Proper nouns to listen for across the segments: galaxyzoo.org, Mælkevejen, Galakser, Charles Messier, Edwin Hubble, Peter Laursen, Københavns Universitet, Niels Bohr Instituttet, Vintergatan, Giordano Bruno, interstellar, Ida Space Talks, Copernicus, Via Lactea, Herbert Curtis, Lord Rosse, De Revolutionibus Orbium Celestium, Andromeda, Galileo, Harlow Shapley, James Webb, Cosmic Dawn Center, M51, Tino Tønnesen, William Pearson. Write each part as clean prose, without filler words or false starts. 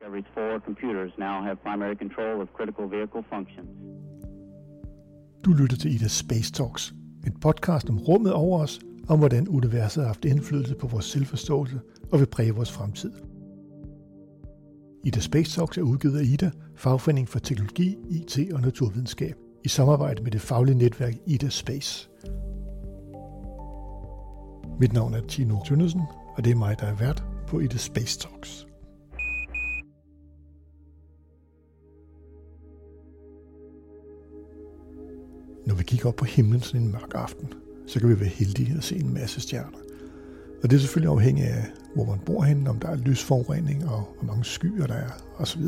Discovery's forward computers now have primary control of critical vehicle functions. Du lytter til Ida Space Talks, en podcast om rummet over os, om hvordan universet har haft indflydelse på vores selvforståelse og vil præge vores fremtid. Ida Space Talks er udgivet af Ida, fagforening for teknologi, IT og naturvidenskab, i samarbejde med det faglige netværk Ida Space. Mit navn er Tino Tønnesen, og det er mig, der er vært på Ida Space Talks. Når vi kigger op på himlen sådan en mørk aften, så kan vi være heldige at se en masse stjerner. Og det er selvfølgelig afhængigt af, hvor man bor henne, om der er lysforurening og hvor mange skyer der er osv.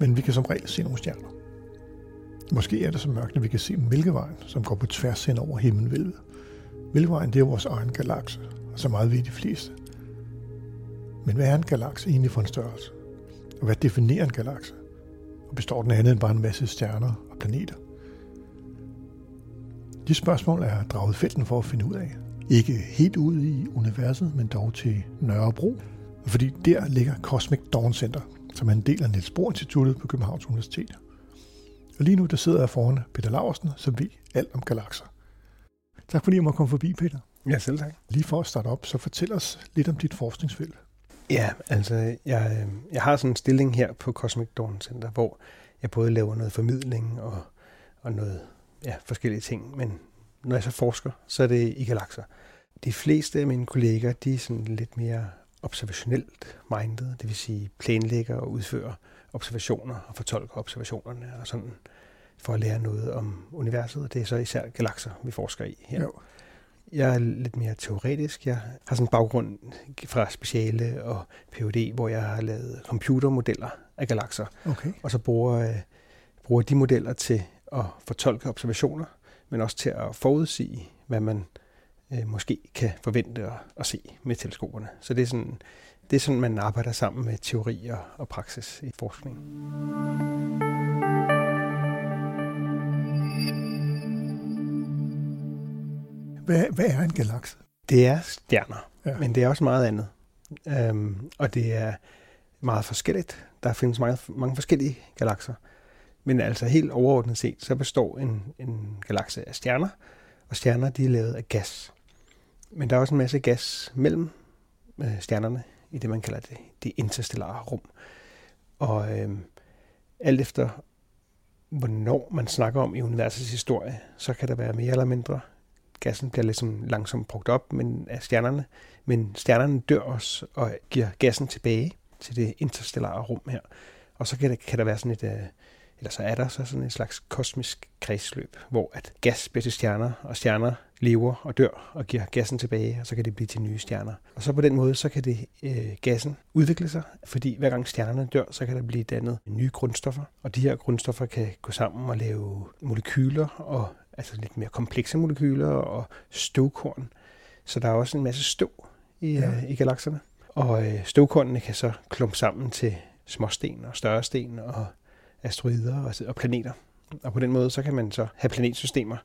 Men vi kan som regel se nogle stjerner. Måske er det så mørkt, at vi kan se Mælkevejen, som går på tværs hen over himmelhvælvet. Mælkevejen, det er vores egen galakse, og så meget ved de fleste. Men hvad er en galakse egentlig for en størrelse? Og hvad definerer en galakse? Og består den andet end bare en masse stjerner og planeter? De spørgsmål er draget felten for at finde ud af. Ikke helt ude i universet, men dog til Nørrebro. Fordi der ligger Cosmic Dawn Center, som er en del af Niels Bohr Instituttet på Københavns Universitet. Og lige nu der sidder jeg foran Peter Laursen, som ved alt om galakser. Tak fordi jeg må komme forbi, Peter. Ja, selv tak. Lige for at starte op, så fortæl os lidt om dit forskningsfelt. Ja, altså jeg har sådan en stilling her på Cosmic Dawn Center, hvor jeg både laver noget formidling og noget... Ja, forskellige ting, men når jeg så forsker, så er det i galakser. De fleste af mine kolleger, de er sådan lidt mere observationelt minded, det vil sige planlægger og udfører observationer og fortolker observationerne og sådan for at lære noget om universet, og det er så især galakser, vi forsker i her. Jo. Jeg er lidt mere teoretisk. Jeg har sådan en baggrund fra speciale og PhD, hvor jeg har lavet computermodeller af galakser, okay. Og så bruger de modeller til at fortolke observationer, men også til at forudsige, hvad man måske kan forvente at se med teleskoperne. Så det er sådan, man arbejder sammen med teorier og praksis i forskning. Hvad er en galakse? Det er stjerner, ja. Men det er også meget andet. Og det er meget forskelligt. Der findes mange forskellige galakser. Men altså helt overordnet set, så består en galakse af stjerner, og stjerner de er lavet af gas. Men der er også en masse gas mellem stjernerne, i det man kalder det interstellare rum. Og alt efter, hvornår man snakker om i universets historie, så kan der være mere eller mindre. Gassen bliver ligesom langsomt brugt op af stjernerne, men stjernerne dør også og giver gassen tilbage til det interstellare rum her. Og så kan der være sådan et... Eller så er der så sådan en slags kosmisk kredsløb, hvor at gas bliver til stjerner, og stjerner lever og dør og giver gassen tilbage, og så kan det blive til nye stjerner. Og så på den måde, så kan det gassen udvikle sig, fordi hver gang stjernerne dør, så kan der blive dannet nye grundstoffer, og de her grundstoffer kan gå sammen og lave molekyler, og altså lidt mere komplekse molekyler og støvkorn. Så der er også en masse støv i galakserne, og støvkornene kan så klumpe sammen til småsten og større sten og asteroider og planeter. Og på den måde, så kan man så have planetsystemer.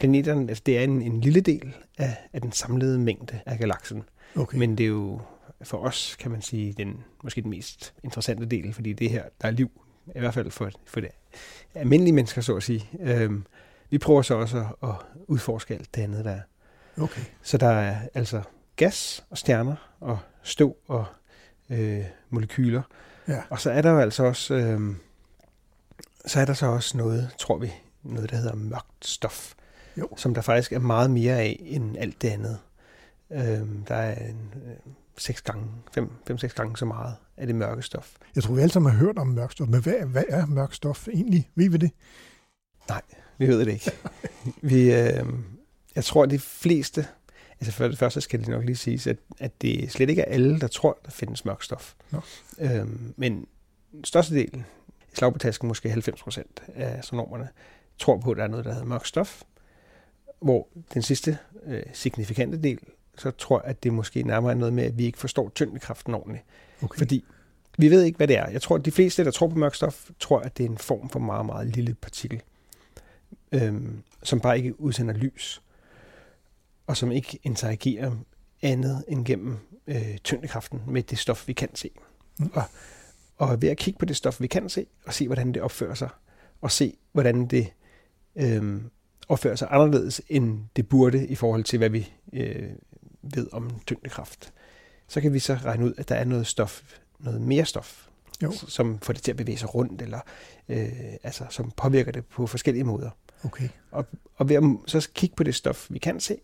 Planeterne, altså det er en lille del af den samlede mængde af galaksen. Okay. Men det er jo for os, kan man sige, måske den mest interessante del, fordi det her, der er liv, i hvert fald for det almindelige mennesker, så at sige. Vi prøver så også at udforske alt det andet, der er. Okay. Så der er altså gas og stjerner og støv og molekyler. Ja. Og så er der jo altså også... Så er der så også noget, tror vi, noget der hedder mørkt stof, jo. Som der faktisk er meget mere af end alt det andet. Der er 5-6 gange så meget af det mørke stof. Jeg tror, vi alle sammen har hørt om mørkt stof, men hvad er mørkt stof egentlig? Ved vi det? Nej, vi ved det ikke. Jeg tror, at de fleste... Altså for det første skal det nok lige siges, at det slet ikke er alle, der tror, der findes mørkt stof. Men størstedelen... I slag på tasken måske 90% af astronomerne tror på, at der er noget, der hedder mørkt stof, hvor den sidste signifikante del, så tror jeg, at det måske nærmere er noget med, at vi ikke forstår tyngdekraften ordentligt. Okay. Fordi vi ved ikke, hvad det er. Jeg tror, at de fleste, der tror på mørkt stof, tror, at det er en form for meget, meget lille partikel, som bare ikke udsender lys, og som ikke interagerer andet end gennem tyngdekraften med det stof, vi kan se. Mm. Og og ved at kigge på det stof, vi kan se, og se, hvordan det opfører sig, og se, hvordan det opfører sig anderledes, end det burde i forhold til, hvad vi ved om tyngdekraft, så kan vi så regne ud, at der er noget stof, noget mere stof, som får det til at bevæge sig rundt, eller altså, som påvirker det på forskellige måder. Okay. Og ved at så kigge på det stof, vi kan se,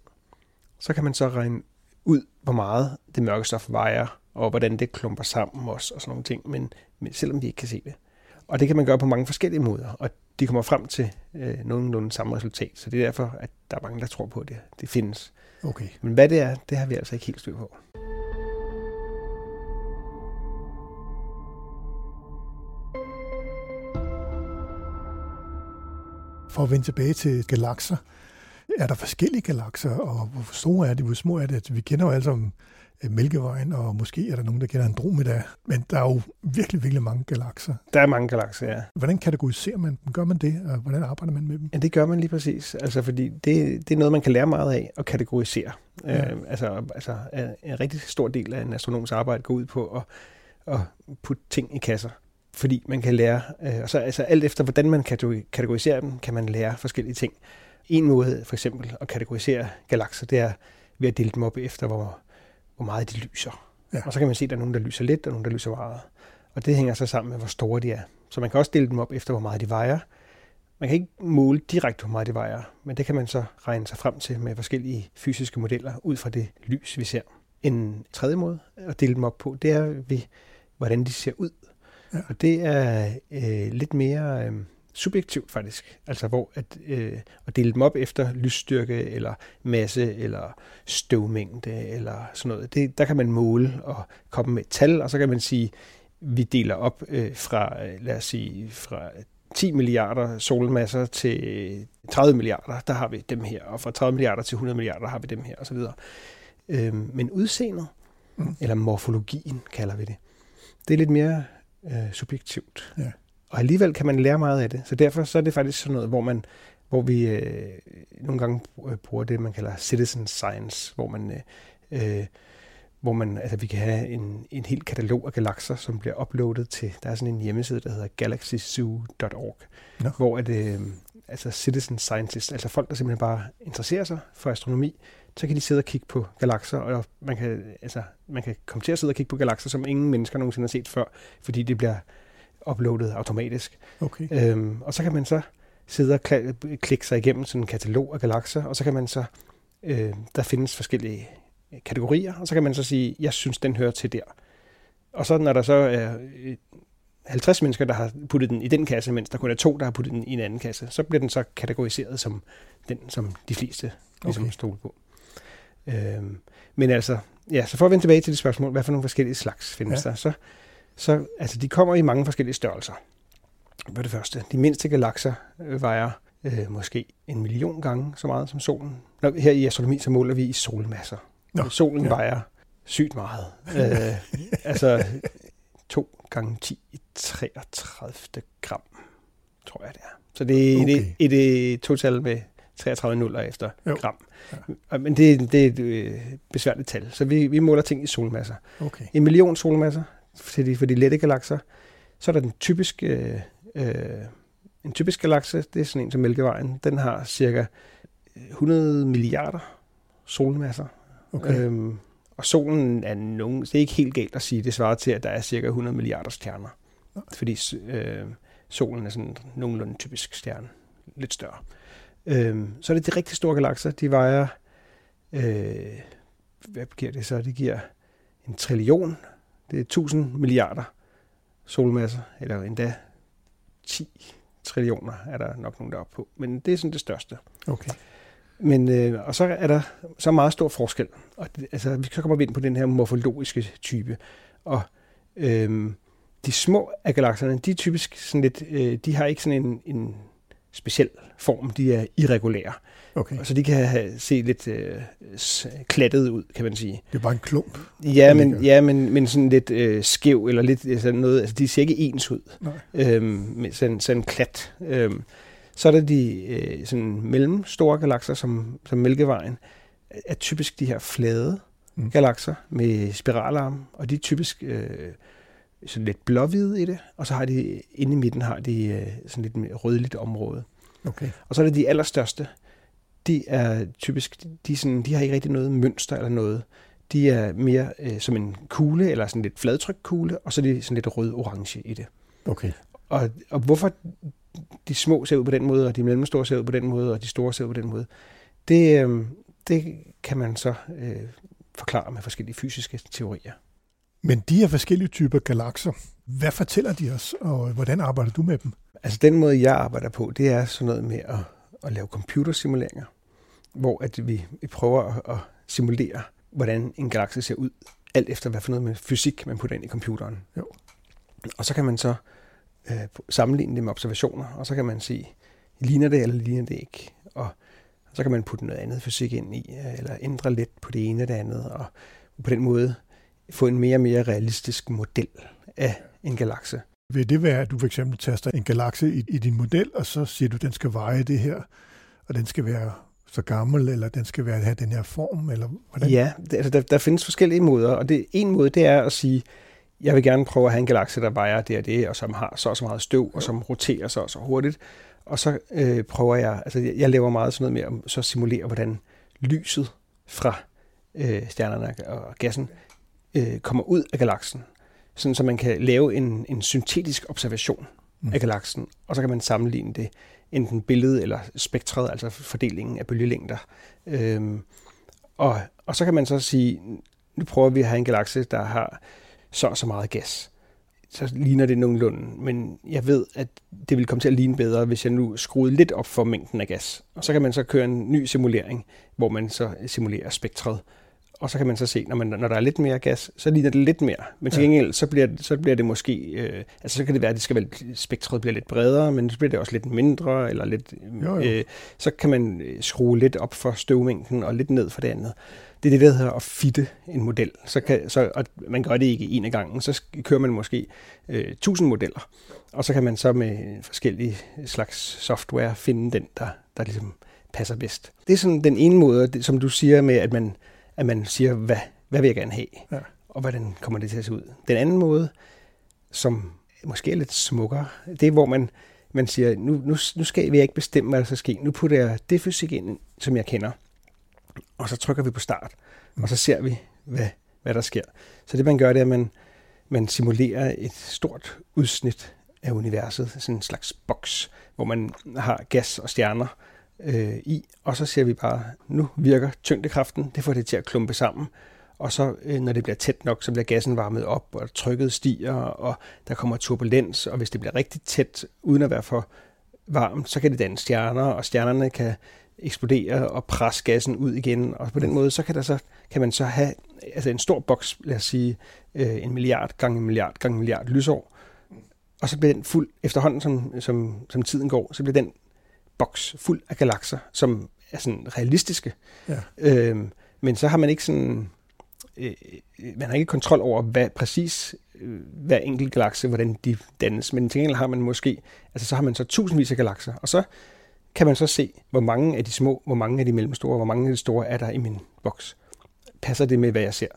så kan man så regne ud, hvor meget det mørke stof vejer, og hvordan det klumper sammen også, og sådan nogle ting, men selvom vi ikke kan se det. Og det kan man gøre på mange forskellige måder, og de kommer frem til nogenlunde samme resultat, så det er derfor, at der er mange, der tror på, at det findes. Okay. Men hvad det er, det har vi altså ikke helt styr på. For at vende tilbage til galakser, er der forskellige galakser, og hvor store er de, hvor små er det? Vi kender jo alle sammen Mælkevejen, og måske er der nogen, der kender Andromeda, men der er jo virkelig, virkelig mange galakser. Der er mange galakser, ja. Hvordan kategoriserer man dem? Gør man det, og hvordan arbejder man med dem? Ja, det gør man lige præcis, altså, fordi det er noget, man kan lære meget af at kategorisere. Ja. Altså en rigtig stor del af en astronoms arbejde går ud på at putte ting i kasser. Fordi man kan lære, og så altså alt efter hvordan man kategoriserer dem, kan man lære forskellige ting. En måde for eksempel at kategorisere galakser, det er ved at dele dem op efter, hvor meget de lyser. Ja. Og så kan man se, at der er nogen, der lyser lidt, og nogen, der lyser meget. Og det hænger så sammen med, hvor store de er. Så man kan også dele dem op efter, hvor meget de vejer. Man kan ikke måle direkte, hvor meget de vejer, men det kan man så regne sig frem til med forskellige fysiske modeller ud fra det lys, vi ser. En tredje måde at dele dem op på, det er ved, hvordan de ser ud. Ja. Og det er lidt mere subjektivt faktisk, altså hvor at dele dem op efter lysstyrke, eller masse, eller støvmængde, eller sådan noget. Der kan man måle og komme med et tal, og så kan man sige, vi deler op fra, lad os sige, fra 10 milliarder solmasser til 30 milliarder, der har vi dem her, og fra 30 milliarder til 100 milliarder har vi dem her, osv. Men udseendet, eller morfologien kalder vi det, det er lidt mere subjektivt. Ja. Og alligevel kan man lære meget af det. Så derfor så er det faktisk sådan noget, hvor vi nogle gange bruger det, man kalder citizen science, hvor man altså vi kan have en hel katalog af galakser, som bliver uploadet til, der er sådan en hjemmeside, der hedder galaxyzoo.org, hvor at altså citizen scientists, altså folk, der simpelthen bare interesserer sig for astronomi, så kan de sidde og kigge på galakser, og man kan komme til at sidde og kigge på galakser, som ingen mennesker nogensinde har set før, fordi det bliver uploadet automatisk. Okay. Og så kan man så sidde og klikke sig igennem sådan en katalog af galakser, og så kan man så, der findes forskellige kategorier, og så kan man så sige, jeg synes, den hører til der. Og så når der så er 50 mennesker, der har puttet den i den kasse, mens der kun er 2, der har puttet den i en anden kasse, så bliver den så kategoriseret som den, som de fleste ligesom stoler på. Men altså, ja, så for at vende tilbage til det spørgsmål, hvad for nogle forskellige slags findes der, så altså, de kommer i mange forskellige størrelser. For det første, de mindste galakser vejer måske 1 million gange så meget som solen. Nå, her i astronomi, så måler vi i solmasser. Solen vejer sygt meget. Altså 2 × 10⁵³ gram, tror jeg det er. Så det er et total med 33 nuller efter gram. Ja. Men det er et besværligt tal. Så vi måler ting i solmasser. Okay. 1 million solmasser for de lette galakser. Så er der en typisk galakse, det er sådan en som Mælkevejen. Den har cirka 100 milliarder solmasser. Okay. Og solen er det er ikke helt galt at sige, det svarer til, at der er cirka 100 milliarder stjerner. Fordi solen er sådan nogenlunde typisk stjerne. Lidt større. Så er det de rigtig store galakser, de vejer, hvad giver det så? Det giver 1 trillion, det er 1000 milliarder solmasser, eller endda 10 trillioner er der nok nogen deroppe på, men det er sådan det største. Okay. Men, og så er der så meget stor forskel, og det, altså, vi kommer ind på den her morfologiske type, og de små af galakserne, de er typisk sådan lidt, de har ikke sådan en speciel form, de er irregulære. Okay. Og så de kan se lidt klattet ud, kan man sige. Det er bare en klump. Ja, men sådan lidt skæv, eller lidt sådan noget, altså de ser ikke ens ud. Med sådan en klat. Så er der de sådan mellemstore galakser, som Mælkevejen, er typisk de her flade galakser med spiralarme, og de er typisk sådan lidt blåhvid i det, og så har de inde i midten har de sådan lidt rødligt område. Okay. Og så er det de allerstørste. De er typisk, de har ikke rigtig noget mønster eller noget. De er mere som en kugle, eller sådan lidt fladtrykkugle, og så er de sådan lidt rød-orange i det. Okay. Og hvorfor de små ser ud på den måde, og de mellemstore ser ud på den måde, og de store ser ud på den måde, det kan man så forklare med forskellige fysiske teorier. Men de her forskellige typer galakser, hvad fortæller de os, og hvordan arbejder du med dem? Altså den måde, jeg arbejder på, det er sådan noget med at lave computersimuleringer, hvor at vi prøver at simulere, hvordan en galakse ser ud, alt efter hvad for noget med fysik, man putter ind i computeren. Jo. Og så kan man så sammenligne det med observationer, og så kan man sige, ligner det eller ligner det ikke, og så kan man putte noget andet fysik ind i, eller ændre lidt på det ene og det andet, og på den måde få en mere og mere realistisk model af en galakse. Vil det være, at du for eksempel taster en galakse i din model, og så siger du, at den skal veje det her, og den skal være så gammel, eller den skal have den her form, eller hvordan? Ja, altså der findes forskellige måder, og en måde, det er at sige, jeg vil gerne prøve at have en galakse, der vejer det og det, og som har så og så meget støv, og som roterer så og så hurtigt, og så prøver jeg, altså jeg laver meget sådan noget med at så simulere, hvordan lyset fra stjernerne og gassen kommer ud af galaksen, sådan så man kan lave en syntetisk observation af galaksen, og så kan man sammenligne det, enten billedet eller spektret, altså fordelingen af bølgelængder. Og så kan man så sige, nu prøver vi at have en galakse, der har så og så meget gas. Så ligner det nogenlunde, men jeg ved, at det vil komme til at ligne bedre, hvis jeg nu skruede lidt op for mængden af gas. Og så kan man så køre en ny simulering, hvor man så simulerer spektret. Og så kan man så se, når der er lidt mere gas, så ligner det lidt mere. Men til gengæld, så bliver det måske... altså, så kan det være, at spektret bliver lidt bredere, men så bliver det også lidt mindre, eller lidt... så kan man skrue lidt op for støvmængden, og lidt ned for det andet. Det er det, der hedder at fitte en model. Og man gør det ikke en af gangen. Så kører man måske 1000 modeller, og så kan man så med forskellige slags software finde den, der ligesom passer bedst. Det er sådan den ene måde, som du siger med, at man siger, hvad vil jeg gerne have, og hvordan kommer det til at se ud. Den anden måde, som måske er lidt smukkere, det er, hvor man siger, nu vil jeg ikke bestemme, hvad der skal ske. Nu putter jeg det fysik ind, som jeg kender, og så trykker vi på start, og så ser vi, hvad der sker. Så det, man gør, det er, at man simulerer et stort udsnit af universet, sådan en slags boks, hvor man har gas og stjerner, i, og så ser vi bare, nu virker tyngdekraften, det får det til at klumpe sammen, og så når det bliver tæt nok, så bliver gassen varmet op, og trykket stiger, og der kommer turbulens, og hvis det bliver rigtig tæt, uden at være for varmt, så kan det danne stjerner, og stjernerne kan eksplodere og presse gassen ud igen, og på den måde, så kan man så have altså en stor boks, lad os sige, 1 milliard gange 1 milliard gange 1 milliard lysår, og så bliver den fuld, efterhånden som tiden går, så bliver den boks fuld af galakser, som er sådan realistiske. Ja. Men så har man ikke sådan... man har ikke kontrol over, hvad præcis hver enkelt galakse, hvordan de dannes. Men til gengæld har man måske... Altså så har man så tusindvis af galakser, og så kan man så se, hvor mange af de små, hvor mange af de mellemstore, hvor mange af de store er der i min boks. Passer det med, hvad jeg ser?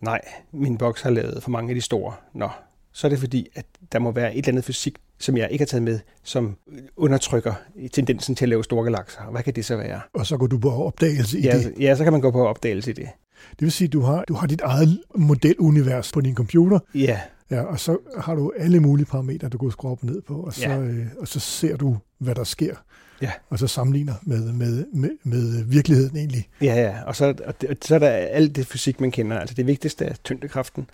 Nej, min boks har lavet for mange af de store. Nå, så er det fordi, at der må være et eller andet fysik, som jeg ikke har taget med, som undertrykker tendensen til at lave store galakser. Hvad kan det så være? Og så går du på opdagelse i det? Ja, så kan man gå på opdagelse i det. Det vil sige, at du har dit eget modelunivers på din computer? Ja. Ja, og så har du alle mulige parametre, du kan skrue op og ned på, og så ser du, hvad der sker, og så sammenligner med virkeligheden egentlig. Ja, og så er der alt det fysik, man kender. Altså det vigtigste er tyngdekraften,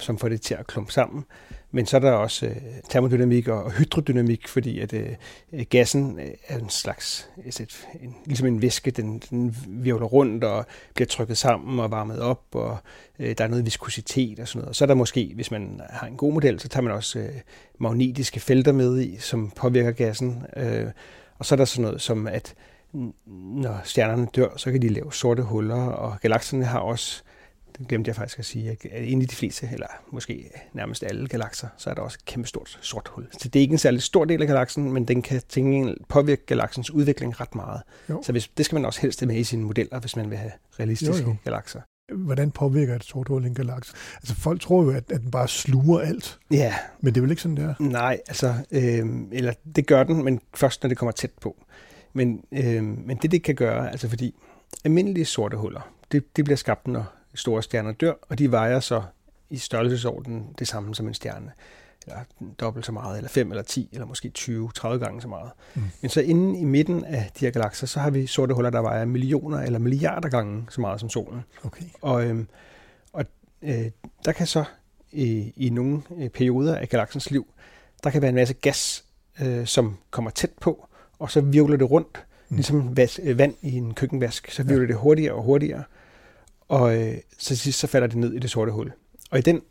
som får det til at klumpe sammen. Men så er der også termodynamik og hydrodynamik, fordi at gassen er en slags, ligesom en væske, den virvler rundt og bliver trykket sammen og varmet op, og der er noget viskositet og sådan noget. Og så er der måske, hvis man har en god model, så tager man også magnetiske felter med i, som påvirker gassen. Og så er der sådan noget som, at når stjernerne dør, så kan de lave sorte huller, og galakserne har også... Det glemte jeg faktisk at sige, at inde i de fleste, eller måske nærmest alle galakser, så er der også et kæmpe stort sort hul. Så det er ikke en særlig stor del af galaksen, men den kan påvirke galaksens udvikling ret meget. Jo. Så det skal man også helst have med i sine modeller, hvis man vil have realistiske galakser. Hvordan påvirker et sort hul en galakse? Altså folk tror jo, at den bare sluger alt. Ja. Yeah. Men det er vel ikke sådan, det er? Nej, altså, eller det gør den, men først når det kommer tæt på. Men det kan gøre, altså fordi almindelige sorte huller, det bliver skabt, når store stjerner dør, og de vejer så i størrelsesorden det samme som en stjerne. Eller dobbelt så meget, eller 5 eller 10, eller måske 20-30 gange så meget. Mm. Men så inde i midten af de her galakser, så har vi sorte huller, der vejer millioner eller milliarder gange så meget som solen. Okay. Og der kan så i nogle perioder af galaksens liv, der kan være en masse gas, som kommer tæt på, og så virvler det rundt, ligesom vand i en køkkenvask. Så virvler det hurtigere og hurtigere, og så sidst så falder det ned i det sorte hul. Og i den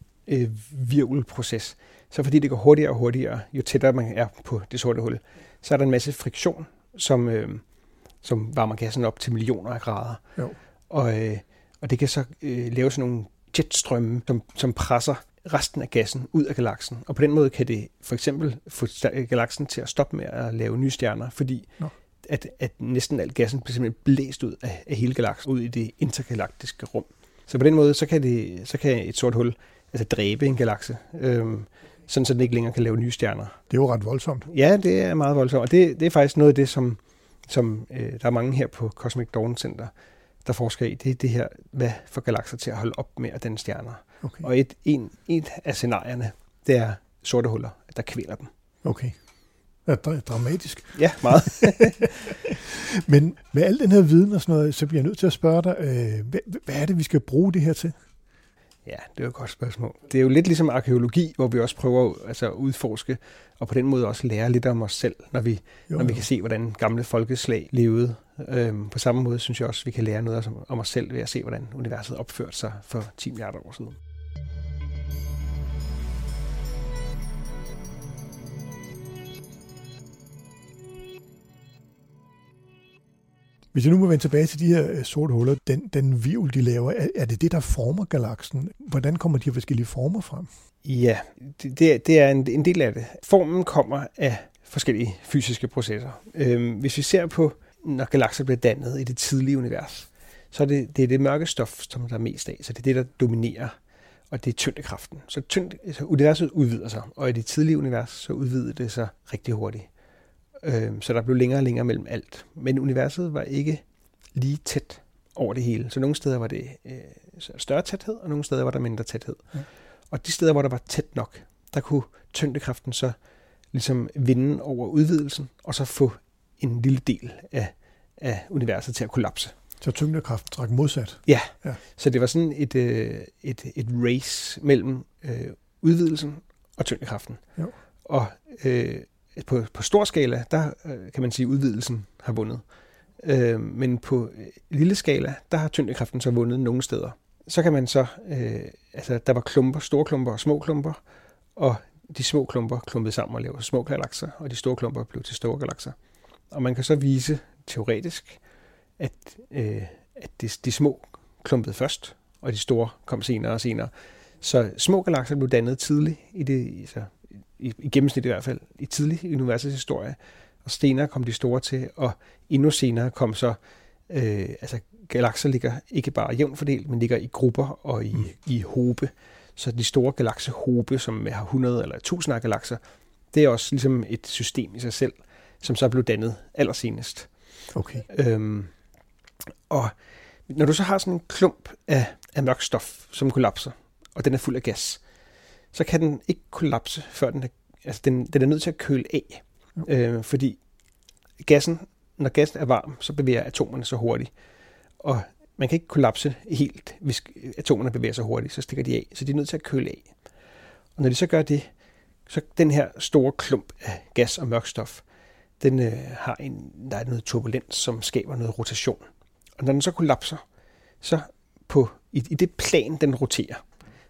virvelproces, så fordi det går hurtigere og hurtigere, jo tættere man er på det sorte hul, så er der en masse friktion, som varmer gassen op til millioner af grader. Og det kan så lave sådan nogle jetstrømme, som presser resten af gassen ud af galaksen. Og på den måde kan det for eksempel få galaksen til at stoppe med at lave nye stjerner, fordi at næsten al gassen bliver simpelthen blæst ud af hele galaksen, ud i det intergalaktiske rum. Så på den måde, så kan et sort hul altså dræbe en galakse, sådan så den ikke længere kan lave nye stjerner. Det er jo ret voldsomt. Ja, det er meget voldsomt, og det er faktisk noget af det, som der er mange her på Cosmic Dawn Center, der forsker i. Det er det her, hvad får galakser til at holde op med at danne stjerner. Okay. Og et af scenarierne, det er sorte huller, der kvæler dem. Okay. Det er dramatisk. Ja, meget. Men med al den her viden og sådan noget, så bliver jeg nødt til at spørge dig, hvad er det, vi skal bruge det her til? Ja, det er jo et godt spørgsmål. Det er jo lidt ligesom arkæologi, hvor vi også prøver at udforske, og på den måde også lære lidt om os selv, når vi kan se, hvordan gamle folkeslag levede. På samme måde synes jeg også, at vi kan lære noget om os selv ved at se, hvordan universet opførte sig for 10 milliarder år siden. Hvis jeg nu må vende tilbage til de her sorte huller, den virvel, de laver, er det der former galaksen? Hvordan kommer de her forskellige former frem? Ja, det er en del af det. Formen kommer af forskellige fysiske processer. Hvis vi ser på, når galakser bliver dannet i det tidlige univers, så er det mørke stof, som der er mest af, så det er det, der dominerer, og det er tyngdekraften. Så universet udvider sig, og i det tidlige univers, så udvider det sig rigtig hurtigt. Så der blev længere og længere mellem alt. Men universet var ikke lige tæt over det hele. Så nogle steder var det større tæthed, og nogle steder var der mindre tæthed. Ja. Og de steder, hvor der var tæt nok, der kunne tyngdekraften så ligesom vinde over udvidelsen, og så få en lille del af universet til at kollapse. Så tyngdekraften trak modsat? Ja. Så det var sådan et race mellem udvidelsen og tyngdekraften. Jo. Og på stor skala, der kan man sige, at udvidelsen har vundet. Men på lille skala, der har tyngdekraften så vundet nogle steder. Så kan man så, der var klumper, store klumper og små klumper, og de små klumper klumpede sammen og lavede små galakser, og de store klumper blev til store galakser. Og man kan så vise teoretisk, at de små klumpede først, og de store kom senere og senere. Så små galakser blev dannet tidligt i det, i gennemsnit i hvert fald, i tidlig universets historie, og senere kom de store til, og endnu senere kom så, galakser ligger ikke bare jævnt fordelt, men ligger i grupper og i hobe. Så de store galaksehobe, som har 100 eller 1000 galakser, det er også ligesom et system i sig selv, som så blev dannet allersenest. Okay. Og når du så har sådan en klump af mørk stof, som kollapser, og den er fuld af gas, så kan den ikke kollapse, før den er nødt til at køle af. Fordi gassen, når gassen er varm, så bevæger atomerne så hurtigt. Og man kan ikke kollapse helt, hvis atomerne bevæger sig hurtigt, så stikker de af. Så de er nødt til at køle af. Og når de så gør det, så den her store klump af gas og mørk stof, der er noget turbulens, som skaber noget rotation. Og når den så kollapser, så i det plan, den roterer,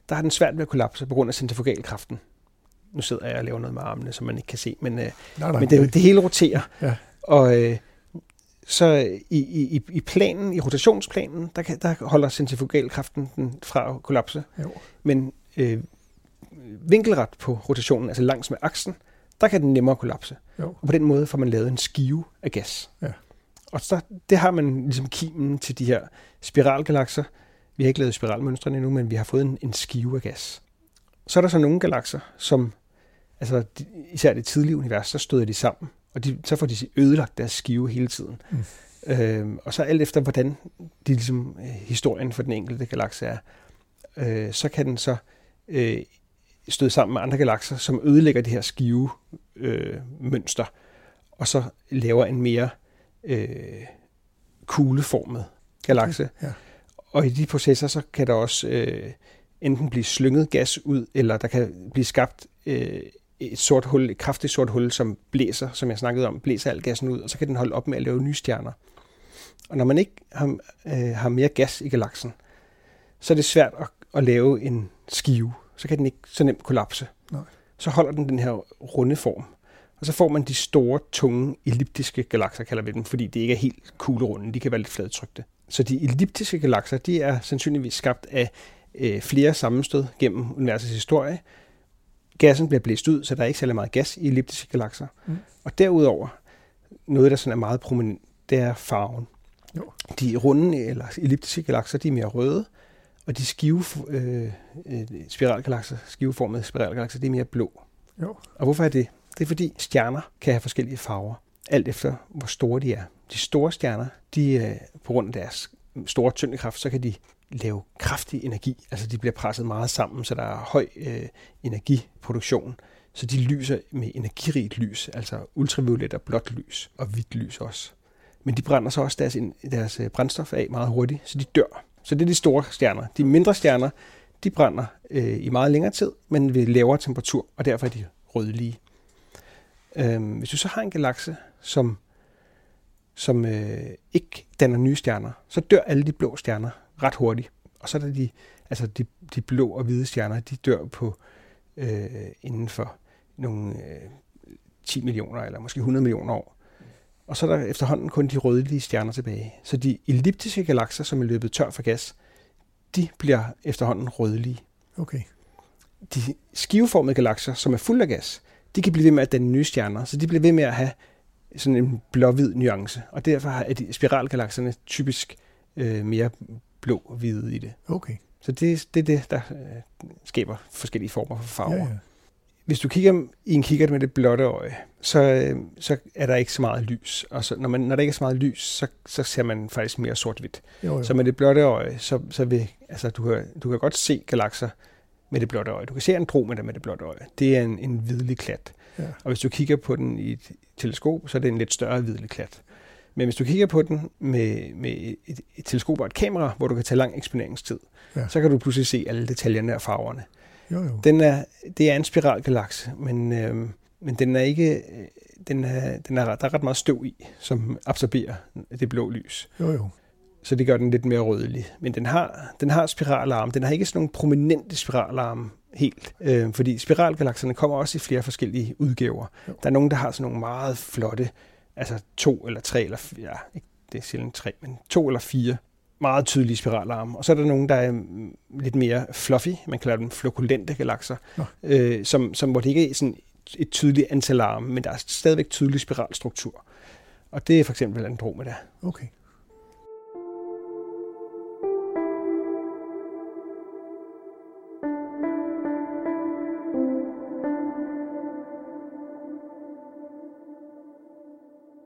der har den svært ved at kollapse på grund af centrifugalkraften. Nu sidder jeg og laver noget med armene, som man ikke kan se, men det hele roterer. Ja. Og så i planen, i rotationsplanen, der holder centrifugalkraften den fra at kollapse. Jo. Men vinkelret på rotationen, altså langs med aksen, der kan den nemmere kollapse. Jo. Og på den måde får man lavet en skive af gas. Ja. Og så det har man ligesom kimen til de her spiralgalakser, Vi har ikke lavet spiralmønstrene endnu, men vi har fået en skive af gas. Så er der så nogle galakser, som altså, især det tidlige univers, så støder de sammen, og så får de ødelagt deres skive hele tiden. Mm. Og så alt efter, hvordan de, ligesom, historien for den enkelte galakse er, så kan den så støde sammen med andre galakser, som ødelægger det her skive mønster, og så laver en mere kugleformet galakse. Okay, ja. Og i de processer, så kan der også enten blive slynget gas ud, eller der kan blive skabt et sort hul, et kraftigt sort hul, som blæser, som jeg snakkede om, blæser al gassen ud, og så kan den holde op med at lave nye stjerner. Og når man ikke har mere gas i galaksen, så er det svært at lave en skive. Så kan den ikke så nemt kollapse. Nej. Så holder den her runde form. Og så får man de store, tunge, elliptiske galakser, kalder vi dem, fordi det ikke er helt kuglerunde. De kan være lidt fladtrykte. Så de elliptiske galakser, de er sandsynligvis skabt af flere sammenstød gennem universets historie. Gassen bliver blæst ud, så der er ikke særlig meget gas i elliptiske galakser. Mm. Og derudover, noget der sådan er meget prominent, det er farven. Jo. De runde eller elliptiske galakser, de er mere røde, og de skiveformede spiralgalakser, de er mere blå. Jo. Og hvorfor er det? Det er fordi stjerner kan have forskellige farver, alt efter hvor store de er. De store stjerner, de på grund af deres store tyngdekraft, så kan de lave kraftig energi. Altså de bliver presset meget sammen, så der er høj energiproduktion. Så de lyser med energirigt lys, altså ultraviolet og blåt lys og hvidt lys også. Men de brænder så også deres brændstof af meget hurtigt, så de dør. Så det er de store stjerner. De mindre stjerner, de brænder i meget længere tid, men ved lavere temperatur, og derfor er de rødlige. Hvis du så har en galakse, som ikke danner nye stjerner, så dør alle de blå stjerner ret hurtigt. Og så er der de blå og hvide stjerner, de dør på inden for nogle 10 millioner eller måske 100 millioner år. Og så er der efterhånden kun de rødlige stjerner tilbage. Så de elliptiske galakser, som er løbet tør for gas, de bliver efterhånden rødlige. Okay. De skiveformede galakser, som er fuld af gas, de kan blive ved med at danne nye stjerner, så de bliver ved med at have sådan en blå-hvid nuance. Og derfor er de spiralgalakserne typisk mere blå-hvide i det. Okay. Så det er det, der skaber forskellige former for farver. Ja, ja. Hvis du kigger i en kikkert med det blotte øje, så er der ikke så meget lys. Og så, når der ikke er så meget lys, så ser man faktisk mere sort-hvidt. Jo, jo. Så med det blotte øje, så vil... Altså, du kan godt se galakser med det blotte øje. Du kan se Andromeda med det blotte øje. Det er en hvidlig klat. Ja. Og hvis du kigger på den i et teleskop, så er det en lidt større hvidlig klat. Men hvis du kigger på den med et teleskop og et kamera, hvor du kan tage lang eksponeringstid, ja, så kan du pludselig se alle detaljerne og farverne. Jo, jo. Det er en spiralgalakse, men den er ikke... Der er ret meget støv i, som absorberer det blå lys. Jo, jo. Så det gør den lidt mere rødlig. Men den har spiralarme. Den har ikke sådan nogle prominente spiralarme helt. Fordi spiralgalakserne kommer også i flere forskellige udgaver. Jo. Der er nogen, der har sådan nogle meget flotte, altså 2 eller 3 eller 4, ikke, det er sjældent 3, men 2 eller 4 meget tydelige spiralarme. Og så er der nogen, der er lidt mere fluffy, man kalder dem flokulente galakser, hvor det ikke er sådan et tydeligt antal arme, men der er stadigvæk tydelig spiralstruktur. Og det er for eksempel Andromeda. Okay.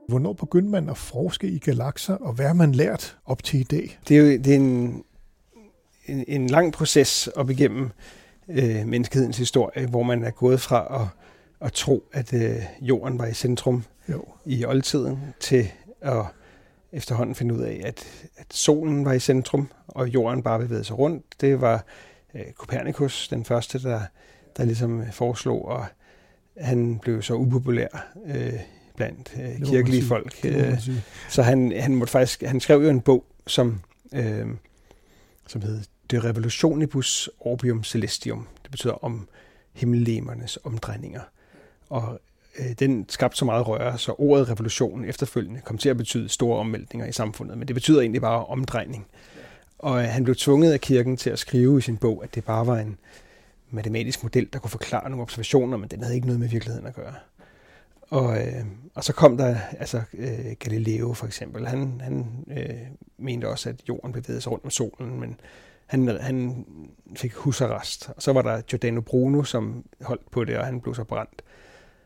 Hvornår begyndte man at forske i galakser, og hvad har man lært op til i dag? Det er en lang proces op igennem menneskehedens historie, hvor man er gået fra at tro, at jorden var i centrum i oldtiden, til at efterhånden finde ud af, at solen var i centrum, og jorden bare bevægede sig rundt. Det var Copernicus, den første, der ligesom foreslog, og han blev så upopulær blandt kirkelige folk. Så han måtte faktisk... Han skrev jo en bog, som hed De Revolutionibus Orbium Celestium. Det betyder om himmellegemernes omdrejninger. Og den skabte så meget røre, så ordet revolution efterfølgende kom til at betyde store omvæltninger i samfundet. Men det betyder egentlig bare omdrejning. Og han blev tvunget af kirken til at skrive i sin bog, at det bare var en matematisk model, der kunne forklare nogle observationer, men den havde ikke noget med virkeligheden at gøre. Og så kom der Galileo for eksempel. Han mente også, at jorden bevægede sig rundt om solen, men Han fik husarrest, og så var der Giordano Bruno, som holdt på det, og han blev så brændt.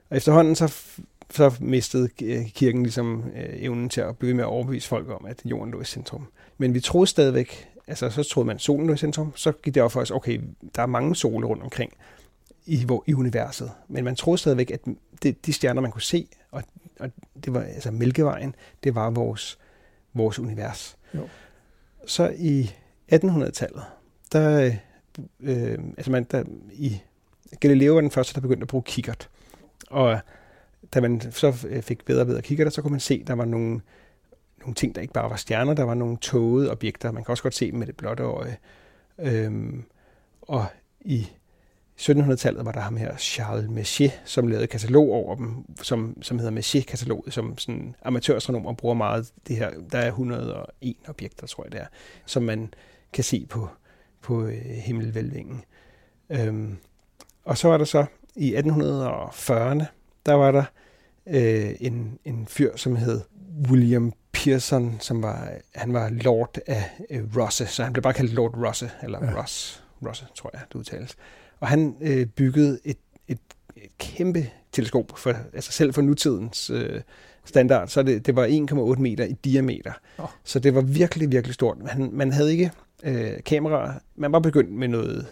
Og efterhånden så mistede kirken ligesom evnen til at blive med at overbevise folk om, at jorden lå i centrum. Men vi troede stadigvæk, altså så troede man, at solen lå i centrum, så gik det op for os, okay, der er mange sole rundt omkring i universet. Men man troede stadigvæk, at de stjerner, man kunne se, og det var altså Mælkevejen, det var vores univers. Jo. Så i 1800-tallet, der Galileo var den første, der begyndte at bruge kikkert. Og da man så fik bedre og bedre kikkerter, så kunne man se, at der var nogle ting, der ikke bare var stjerner, der var nogle tågede objekter. Man kan også godt se dem med det blotte øje. Og i 1700-tallet var der ham her, Charles Messier, som lavede et katalog over dem, som hedder Messier-kataloget, som sådan amatørastronomer bruger meget. Det her, der er 101 objekter, tror jeg det er, som man kan se på himmelvælvingen. Og så var der så i 1840'erne, der var der en fyr, som hed William Pearson, han var lord af Rosse, så han blev bare kaldt Lord Rosse, eller ja. Rosse, tror jeg, det udtales. Og han byggede et kæmpe teleskop, selv for nutidens standard, så det var 1,8 meter i diameter. Oh. Så det var virkelig, virkelig stort. Man havde ikke kameraer, man var begyndt med noget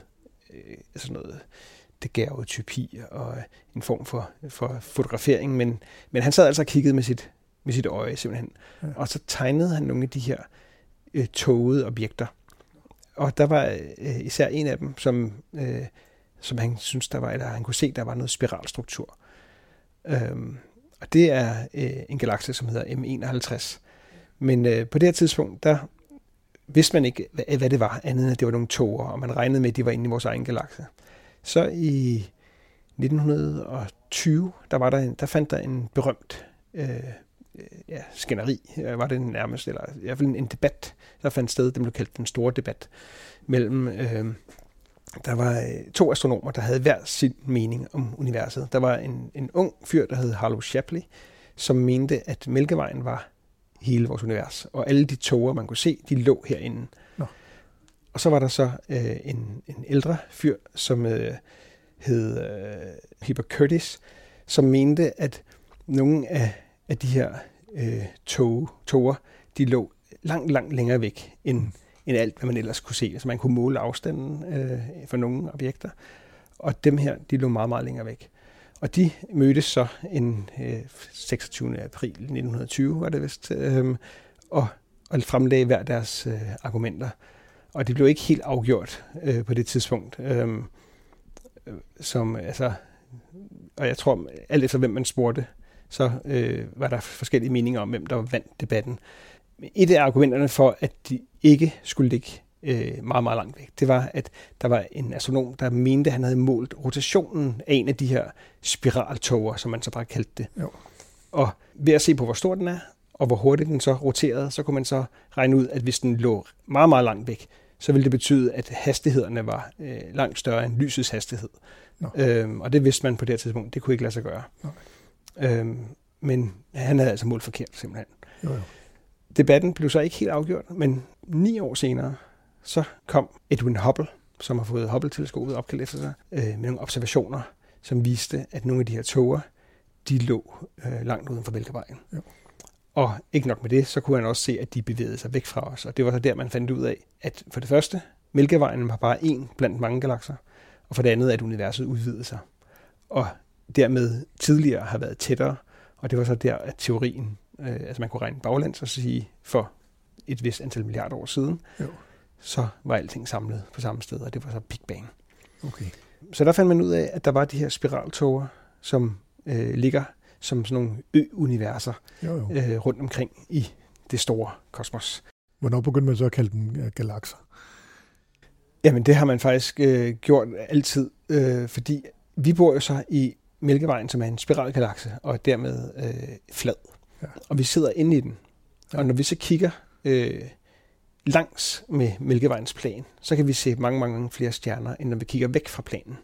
daguerreotypi og en form for fotografering, men han sad altså og kiggede med sit øje simpelthen. Ja. Og så tegnede han nogle af de her tågede objekter. Og der var især en af dem, som han synes der var, eller han kunne se, der var noget spiralstruktur. Og det er en galakse, som hedder M51. Men på det her tidspunkt, der vidste man ikke, hvad det var, andet end at det var nogle tåger, og man regnede med, at de var inde i vores egen galakse. Så i 1920, der fandt der en berømt skænderi, var det nærmest, eller i hvert fald en debat, der fandt sted, den blev kaldt den store debat, mellem, der var to astronomer, der havde hver sin mening om universet. Der var en ung fyr, der hed Harlow Shapley, som mente, at Mælkevejen var hele vores univers, og alle de tåger, man kunne se, de lå herinde. Nå. Og så var der så en ældre fyr, som hed Herbert Curtis, som mente, at nogle af de her tåger, de lå langt, langt længere væk end alt, hvad man ellers kunne se. Så man kunne måle afstanden for nogle objekter, og dem her, de lå meget, meget længere væk. Og de mødtes så den 26. april 1920, var det vist, og fremlagde hver deres argumenter. Og det blev ikke helt afgjort på det tidspunkt. Og jeg tror, alt efter hvem man spurgte, så var der forskellige meninger om, hvem der vandt debatten. Et af argumenterne for, at de ikke skulle ligge meget, meget langt væk, det var, at der var en astronom, der mente, at han havde målt rotationen af en af de her spiraltåger, som man så bare kaldte det. Jo. Og ved at se på, hvor stor den er, og hvor hurtigt den så roterede, så kunne man så regne ud, at hvis den lå meget, meget langt væk, så ville det betyde, at hastighederne var langt større end lysets hastighed. Og det vidste man på det tidspunkt, det kunne ikke lade sig gøre. Men han havde altså målt forkert, simpelthen. Jo. Debatten blev så ikke helt afgjort, men 9 år senere, så kom Edwin Hubble, som har fået Hubble-teleskopet opkaldt efter sig, med nogle observationer, som viste, at nogle af de her tåger, de lå langt uden for Mælkevejen. Ja. Og ikke nok med det, så kunne han også se, at de bevægede sig væk fra os. Og det var så der, man fandt ud af, at for det første, Mælkevejen var bare en blandt mange galakser, og for det andet, at universet udvidede sig. Og dermed tidligere har været tættere, og det var så der, at teorien, man kunne regne baglæns og sige, for et vist antal milliarder år siden, jo. Så var alting samlet på samme sted, og det var så Big Bang. Okay. Så der fandt man ud af, at der var de her spiraltåger, som ligger som sådan nogle ø-universer rundt omkring i det store kosmos. Hvornår begyndte man så at kalde dem galakser? Jamen, det har man faktisk gjort altid, fordi vi bor jo så i Mælkevejen, som er en spiralgalakse, og dermed flad. Ja. Og vi sidder inde i den. Ja. Og når vi så kigger langs med Mælkevejens plan, så kan vi se mange, mange flere stjerner, end når vi kigger væk fra planen.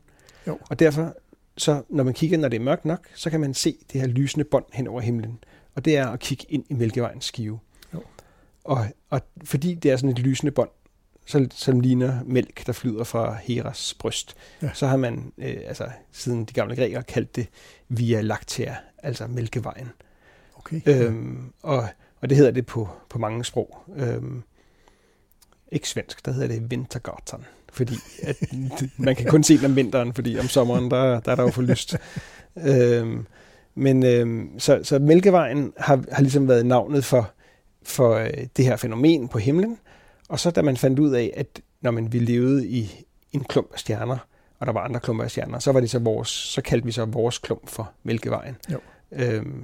Jo. Og derfor, så når man kigger, når det er mørkt nok, så kan man se det her lysende bånd hen over himlen. Og det er at kigge ind i Mælkevejens skive. Jo. Og fordi det er sådan et lysende bånd, som ligner mælk, der flyder fra Heras bryst. Ja. Så har man, siden de gamle grækere, kaldt det Via Lactea, altså Mælkevejen. Okay. Og det hedder det på mange sprog. Ikke svensk, der hedder det Vintergatan, fordi at man kan kun se den om vinteren, fordi om sommeren, der er der jo for lyst. Men Mælkevejen har ligesom været navnet for det her fænomen på himlen. Og så da man fandt ud af, at når vi levede i en klump af stjerner, og der var andre klumper af stjerner, så var det så vores, så kaldte vi så vores klump for Mælkevejen.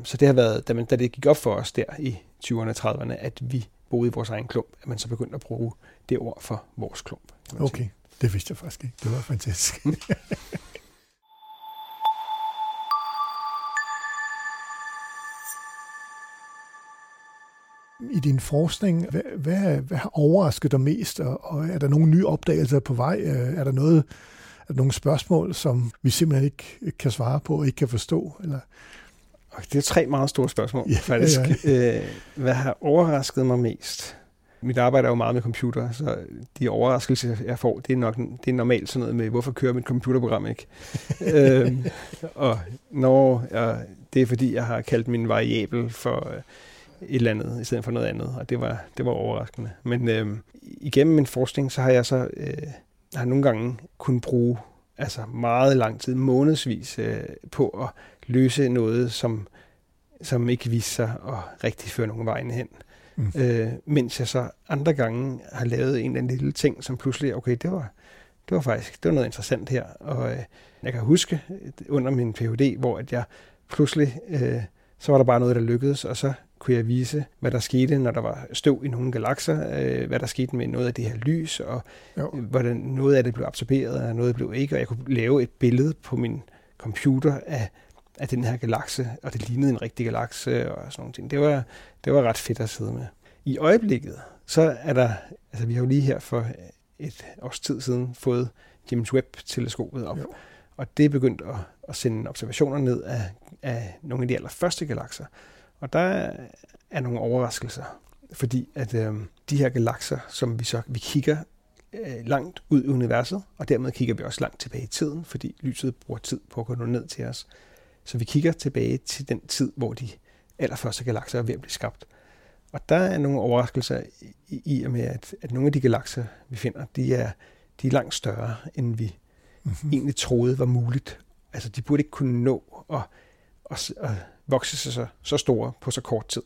Så det har været, da det gik op for os der i 20'erne og 30'erne, at vi boede i vores egen klump, at man så begyndte at bruge det ord for vores klump. Okay, det vidste jeg faktisk ikke. Det var fantastisk. I din forskning, hvad har overrasket dig mest, og er der nogle nye opdagelser på vej? Er der nogle spørgsmål, som vi simpelthen ikke kan svare på og ikke kan forstå? Eller? Det er 3 meget store spørgsmål, faktisk. Ja. Hvad har overrasket mig mest? Mit arbejde er jo meget med computer, så de overraskelser, jeg får, det er normalt sådan noget med, hvorfor kører mit computerprogram ikke? Det er fordi, jeg har kaldt min variabel for et eller andet, i stedet for noget andet, og det var overraskende. Men igennem min forskning, så har jeg har nogle gange kunnet bruge meget lang tid, månedsvis, på at løse noget, som ikke viste sig at rigtig føre nogen vejen hen. Mm. Mens jeg så andre gange har lavet en eller anden lille ting, som pludselig, okay, det var noget interessant her. Og jeg kan huske under min PhD, hvor at jeg pludselig, så var der bare noget, der lykkedes, og så kunne jeg vise, hvad der skete, når der var støv i nogle galakser, hvad der skete med noget af det her lys, og hvordan noget af det blev absorberet, og noget blev ikke, og jeg kunne lave et billede på min computer af den her galakse, og det lignede en rigtig galakse, og sådan nogle ting. Det var ret fedt at sidde med. I øjeblikket, så er der, vi har jo lige her for et års tid siden fået James Webb-teleskopet op, og det er begyndt at sende observationer ned af nogle af de allerførste galakser. Og der er nogle overraskelser, fordi at de her galakser, som vi kigger langt ud i universet, og dermed kigger vi også langt tilbage i tiden, fordi lyset bruger tid på at gå ned til os. Så vi kigger tilbage til den tid, hvor de allerførste galakser er ved at blive skabt. Og der er nogle overraskelser i og med, at nogle af de galakser, vi finder, de er langt større, end vi egentlig troede var muligt. Altså, de burde ikke kunne nå at vokse sig så store på så kort tid.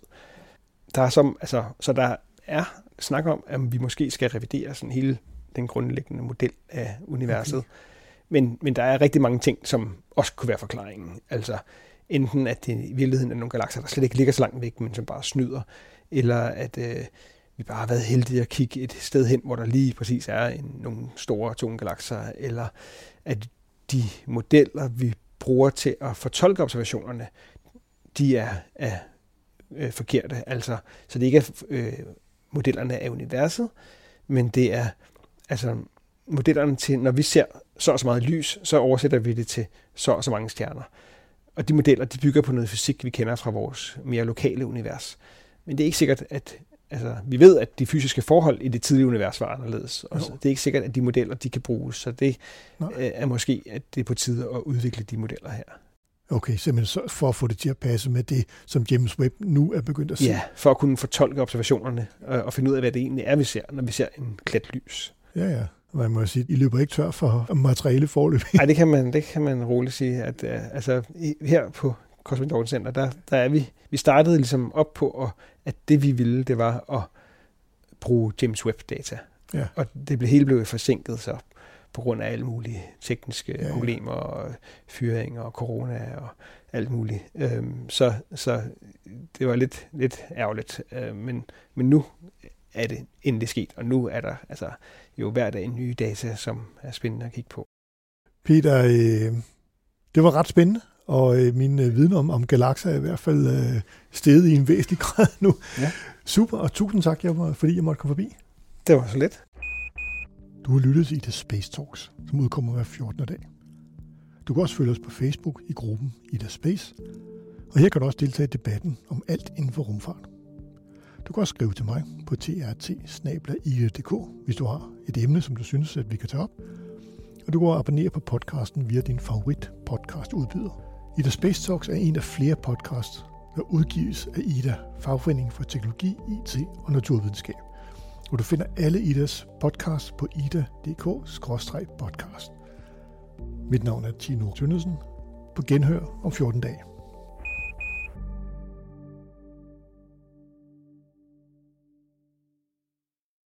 Så der er snak om, at vi måske skal revidere sådan hele den grundlæggende model af universet. Okay. Men der er rigtig mange ting, som også kunne være forklaringen. Altså enten, at det i virkeligheden er nogle galakser, der slet ikke ligger så langt væk, men som bare snyder, eller at vi bare har været heldige at kigge et sted hen, hvor der lige præcis er nogle store atomgalakser, eller at de modeller, vi bruger til at fortolke observationerne, de er forkerte. Altså, så det ikke er modellerne af universet, men det er modellerne til, når vi ser så og så meget lys, så oversætter vi det til så og så mange stjerner. Og de modeller, de bygger på noget fysik, vi kender fra vores mere lokale univers. Men det er ikke sikkert, at vi ved, at de fysiske forhold i det tidlige univers var anderledes. Og det er ikke sikkert, at de modeller, de kan bruges. Så det er måske, at det er på tide at udvikle de modeller her. Okay, simpelthen for at få det til at passe med det, som James Webb nu er begyndt at se. Ja, for at kunne fortolke observationerne og finde ud af, hvad det egentlig er, vi ser, når vi ser en klat lys. Ja. Man må sige, I løber ikke tør for materiale forløb. Nej, det kan man roligt sige. At, her på Cosmic Dawn Center, der er vi. Vi startede ligesom op på, at det vi ville, det var at bruge James Webb-data. Ja. Og det hele blev forsinket så på grund af alle mulige tekniske problemer og fyringer og corona og alt muligt. Så det var lidt ærgerligt, men nu er det endelig sket, og nu er der jo hver dag nye data, som er spændende at kigge på. Peter, det var ret spændende, og min viden om galakser er i hvert fald steget i en væsentlig grad nu. Ja. Super, og tusind tak, fordi jeg måtte komme forbi. Det var så let. Du har lyttet til Ida Space Talks, som udkommer hver 14. dag. Du kan også følge os på Facebook i gruppen Ida Space, og her kan du også deltage i debatten om alt inden for rumfart. Du kan også skrive til mig på trt@ira.dk, hvis du har et emne, som du synes, at vi kan tage op. Og du kan abonnere på podcasten via din favorit podcastudbyder. Ida Space Talks er en af flere podcasts, der udgives af Ida, fagforeningen for teknologi, IT og naturvidenskab. Og du finder alle Idas podcasts på ida.dk/podcast. Mit navn er Tino Tønnesen. På genhør om 14 dage.